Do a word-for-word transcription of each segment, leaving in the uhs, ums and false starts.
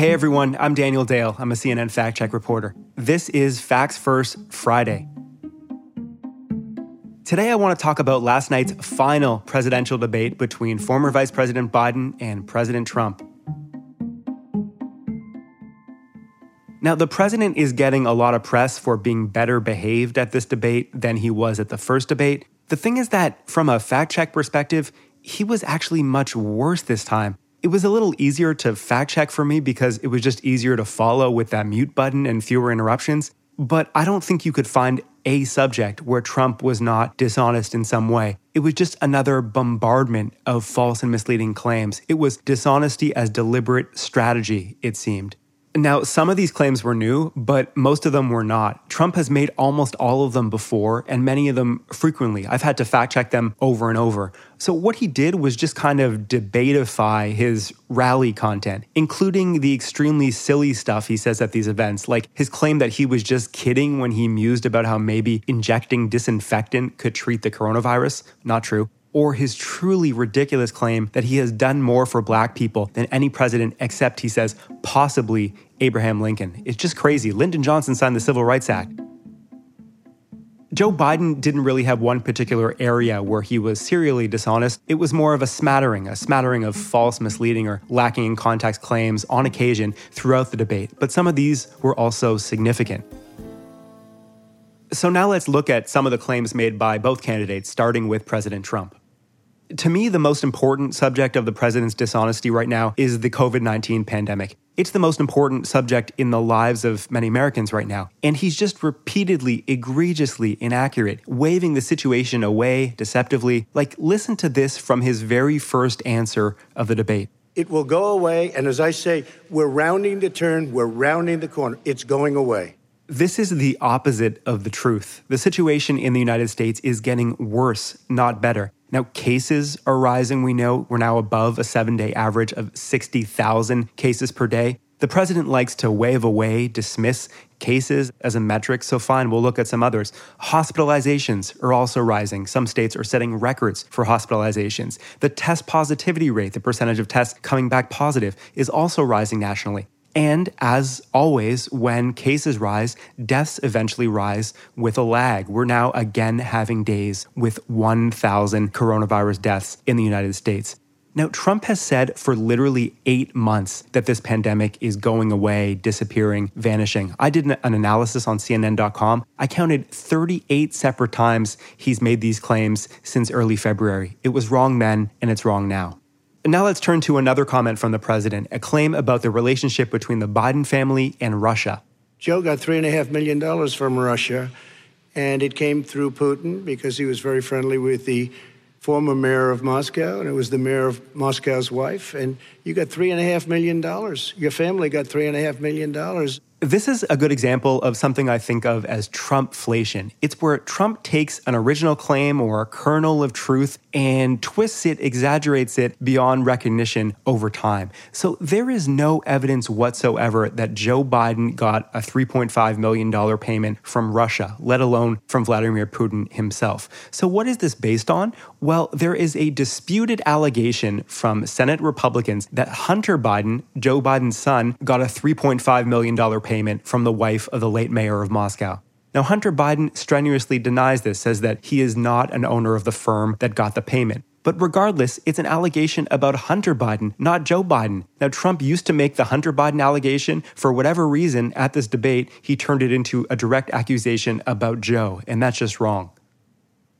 Hey everyone, I'm Daniel Dale. I'm a C N N fact check reporter. This is Facts First Friday. Today I want to talk about last night's final presidential debate between former Vice President Biden and President Trump. Now, the president is getting a lot of press for being better behaved at this debate than he was at the first debate. The thing is that, from a fact check perspective, he was actually much worse this time. It was a little easier to fact check for me because it was just easier to follow with that mute button and fewer interruptions, but I don't think you could find a subject where Trump was not dishonest in some way. It was just another bombardment of false and misleading claims. It was dishonesty as deliberate strategy, it seemed. Now, some of these claims were new, but most of them were not. Trump has made almost all of them before, and many of them frequently. I've had to fact check them over and over. So what he did was just kind of debatify his rally content, including the extremely silly stuff he says at these events, like his claim that he was just kidding when he mused about how maybe injecting disinfectant could treat the coronavirus. Not true. Or his truly ridiculous claim that he has done more for black people than any president except, he says, possibly Abraham Lincoln. It's just crazy. Lyndon Johnson signed the Civil Rights Act. Joe Biden didn't really have one particular area where he was serially dishonest. It was more of a smattering, a smattering of false, misleading, or lacking in context claims on occasion throughout the debate. But some of these were also significant. So now let's look at some of the claims made by both candidates, starting with President Trump. To me, the most important subject of the president's dishonesty right now is the covid nineteen pandemic. It's the most important subject in the lives of many Americans right now. And he's just repeatedly, egregiously inaccurate, waving the situation away deceptively. Like, listen to this from his very first answer of the debate. It will go away. And as I say, we're rounding the turn, we're rounding the corner. It's going away. This is the opposite of the truth. The situation in the United States is getting worse, not better. Now, cases are rising, we know. We're now above a seven-day average of sixty thousand cases per day. The president likes to wave away, dismiss cases as a metric, so fine, we'll look at some others. Hospitalizations are also rising. Some states are setting records for hospitalizations. The test positivity rate, the percentage of tests coming back positive, is also rising nationally. And as always, when cases rise, deaths eventually rise with a lag. We're now again having days with one thousand coronavirus deaths in the United States. Now, Trump has said for literally eight months that this pandemic is going away, disappearing, vanishing. I did an analysis on C N N dot com. I counted thirty-eight separate times he's made these claims since early February. It was wrong then, and it's wrong now. Now let's turn to another comment from the president, a claim about the relationship between the Biden family and Russia. Joe got three and a half million dollars from Russia, and it came through Putin because he was very friendly with the former mayor of Moscow, and it was the mayor of Moscow's wife, and you got three and a half million dollars. Your family got three and a half million dollars. This is a good example of something I think of as Trumpflation. It's where Trump takes an original claim or a kernel of truth and twists it, exaggerates it beyond recognition over time. So there is no evidence whatsoever that Joe Biden got a three point five million dollars payment from Russia, let alone from Vladimir Putin himself. So what is this based on? Well, there is a disputed allegation from Senate Republicans that Hunter Biden, Joe Biden's son, got a three point five million dollars payment payment from the wife of the late mayor of Moscow. Now, Hunter Biden strenuously denies this, says that he is not an owner of the firm that got the payment. But regardless, it's an allegation about Hunter Biden, not Joe Biden. Now, Trump used to make the Hunter Biden allegation. For whatever reason, at this debate, he turned it into a direct accusation about Joe, and that's just wrong.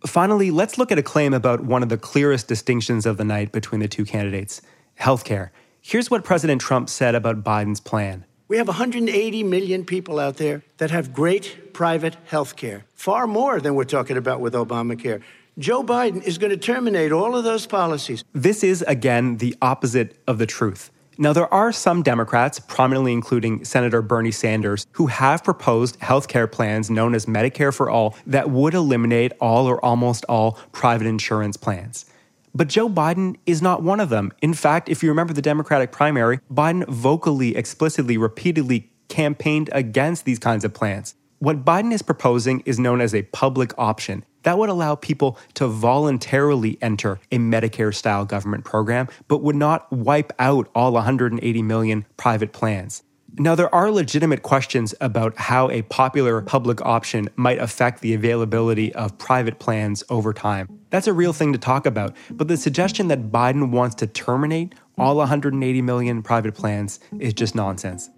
Finally, let's look at a claim about one of the clearest distinctions of the night between the two candidates, healthcare. Here's what President Trump said about Biden's plan. We have one hundred eighty million people out there that have great private health care, far more than we're talking about with Obamacare. Joe Biden is going to terminate all of those policies. This is, again, the opposite of the truth. Now, there are some Democrats, prominently including Senator Bernie Sanders, who have proposed health care plans known as Medicare for All that would eliminate all or almost all private insurance plans. But Joe Biden is not one of them. In fact, if you remember the Democratic primary, Biden vocally, explicitly, repeatedly campaigned against these kinds of plans. What Biden is proposing is known as a public option. That would allow people to voluntarily enter a Medicare-style government program, but would not wipe out all one hundred eighty million private plans. Now, there are legitimate questions about how a popular public option might affect the availability of private plans over time. That's a real thing to talk about, but the suggestion that Biden wants to terminate all one hundred eighty million private plans is just nonsense.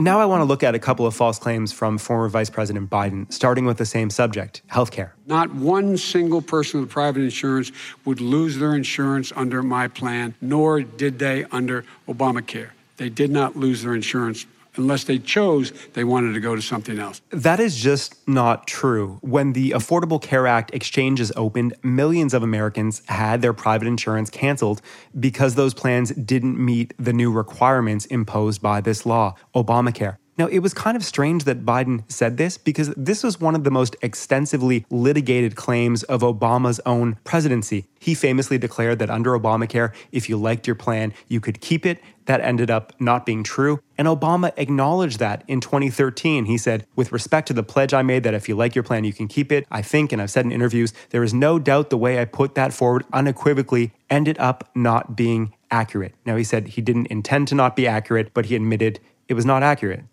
Now I want to look at a couple of false claims from former Vice President Biden, starting with the same subject, healthcare. Not one single person with private insurance would lose their insurance under my plan, nor did they under Obamacare. They did not lose their insurance unless they chose they wanted to go to something else. That is just not true. When the Affordable Care Act exchanges opened, millions of Americans had their private insurance canceled because those plans didn't meet the new requirements imposed by this law, Obamacare. Now, it was kind of strange that Biden said this because this was one of the most extensively litigated claims of Obama's own presidency. He famously declared that under Obamacare, if you liked your plan, you could keep it. That ended up not being true. And Obama acknowledged that in twenty thirteen. He said, with respect to the pledge I made that if you like your plan, you can keep it, I think, and I've said in interviews, there is no doubt the way I put that forward unequivocally ended up not being accurate. Now, he said he didn't intend to not be accurate, but he admitted it was not accurate.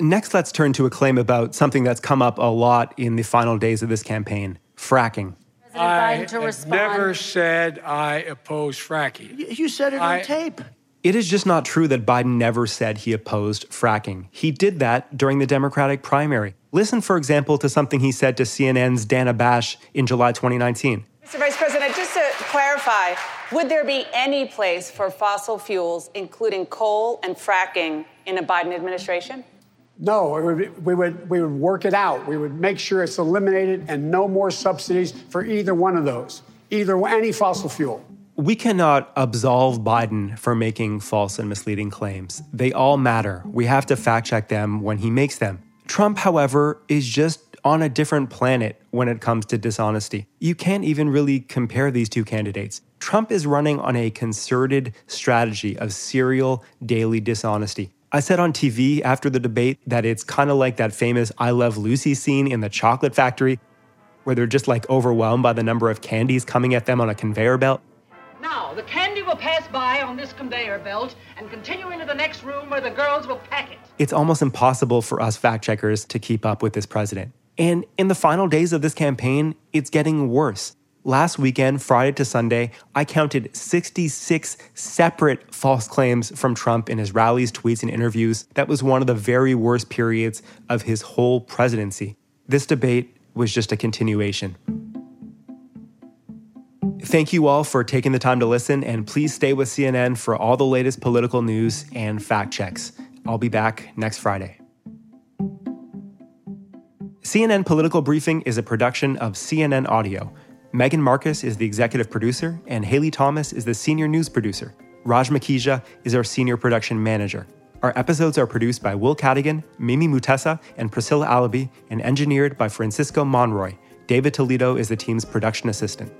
Next, let's turn to a claim about something that's come up a lot in the final days of this campaign, fracking. I to never said I oppose fracking. You said it I, on tape. It is just not true that Biden never said he opposed fracking. He did that during the Democratic primary. Listen, for example, to something he said to C N N's Dana Bash in July twenty nineteen. Mister Vice President, just to clarify, would there be any place for fossil fuels, including coal and fracking, in a Biden administration? No, it would be, we would we would work it out. We would make sure it's eliminated and no more subsidies for either one of those, either any fossil fuel. We cannot absolve Biden for making false and misleading claims. They all matter. We have to fact check them when he makes them. Trump, however, is just on a different planet when it comes to dishonesty. You can't even really compare these two candidates. Trump is running on a concerted strategy of serial daily dishonesty. I said on T V after the debate that it's kind of like that famous I Love Lucy scene in the chocolate factory, where they're just like overwhelmed by the number of candies coming at them on a conveyor belt. Now, the candy will pass by on this conveyor belt and continue into the next room where the girls will pack it. It's almost impossible for us fact checkers to keep up with this president. And in the final days of this campaign, it's getting worse. Last weekend, Friday to Sunday, I counted sixty-six separate false claims from Trump in his rallies, tweets, and interviews. That was one of the very worst periods of his whole presidency. This debate was just a continuation. Thank you all for taking the time to listen, and please stay with C N N for all the latest political news and fact checks. I'll be back next Friday. C N N Political Briefing is a production of C N N Audio. Megan Marcus is the executive producer, and Haley Thomas is the senior news producer. Raj Makhija is our senior production manager. Our episodes are produced by Will Cadigan, Mimi Mutessa, and Priscilla Alibi, and engineered by Francisco Monroy. David Toledo is the team's production assistant.